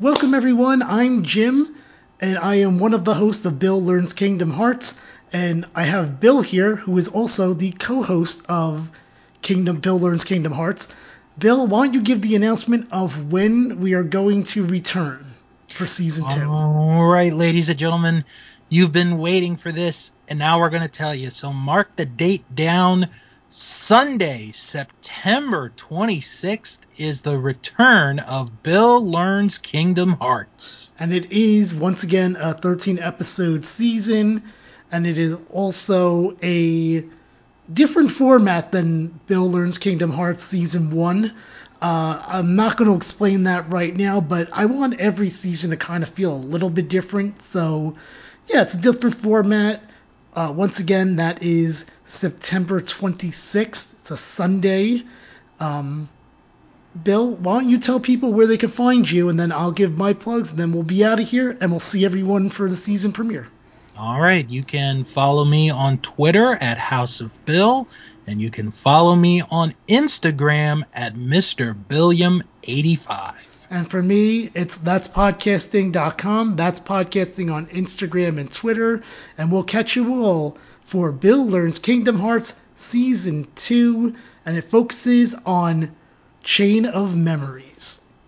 Welcome everyone, I'm Jim, and I am one of the hosts of Bill Learns Kingdom Hearts, and I have Bill here, who is also the co-host of Bill Learns Kingdom Hearts. Bill, why don't you give the announcement of when we are going to return for Season 2? All right, ladies and gentlemen, you've been waiting for this, and now we're going to tell you. So mark the date down. Sunday, September 26th, is the return of Bill Learns Kingdom Hearts. And it is, once again, a 13-episode season, and it is also a different format than Bill Learns Kingdom Hearts Season 1. I'm not going to explain that right now, but I want every season to kind of feel a little bit different. So, yeah, it's a different format. Once again, that is September 26th. It's a Sunday. Bill, why don't you tell people where they can find you, and then I'll give my plugs, and then we'll be out of here, and we'll see everyone for the season premiere. All right. You can follow me on Twitter at House of Bill, and you can follow me on Instagram at MrBilliam85. And for me, it's That'sPodcasting.com. That's Podcasting on Instagram and Twitter. And we'll catch you all for Bill Learns Kingdom Hearts Season 2. And it focuses on Chain of Memories.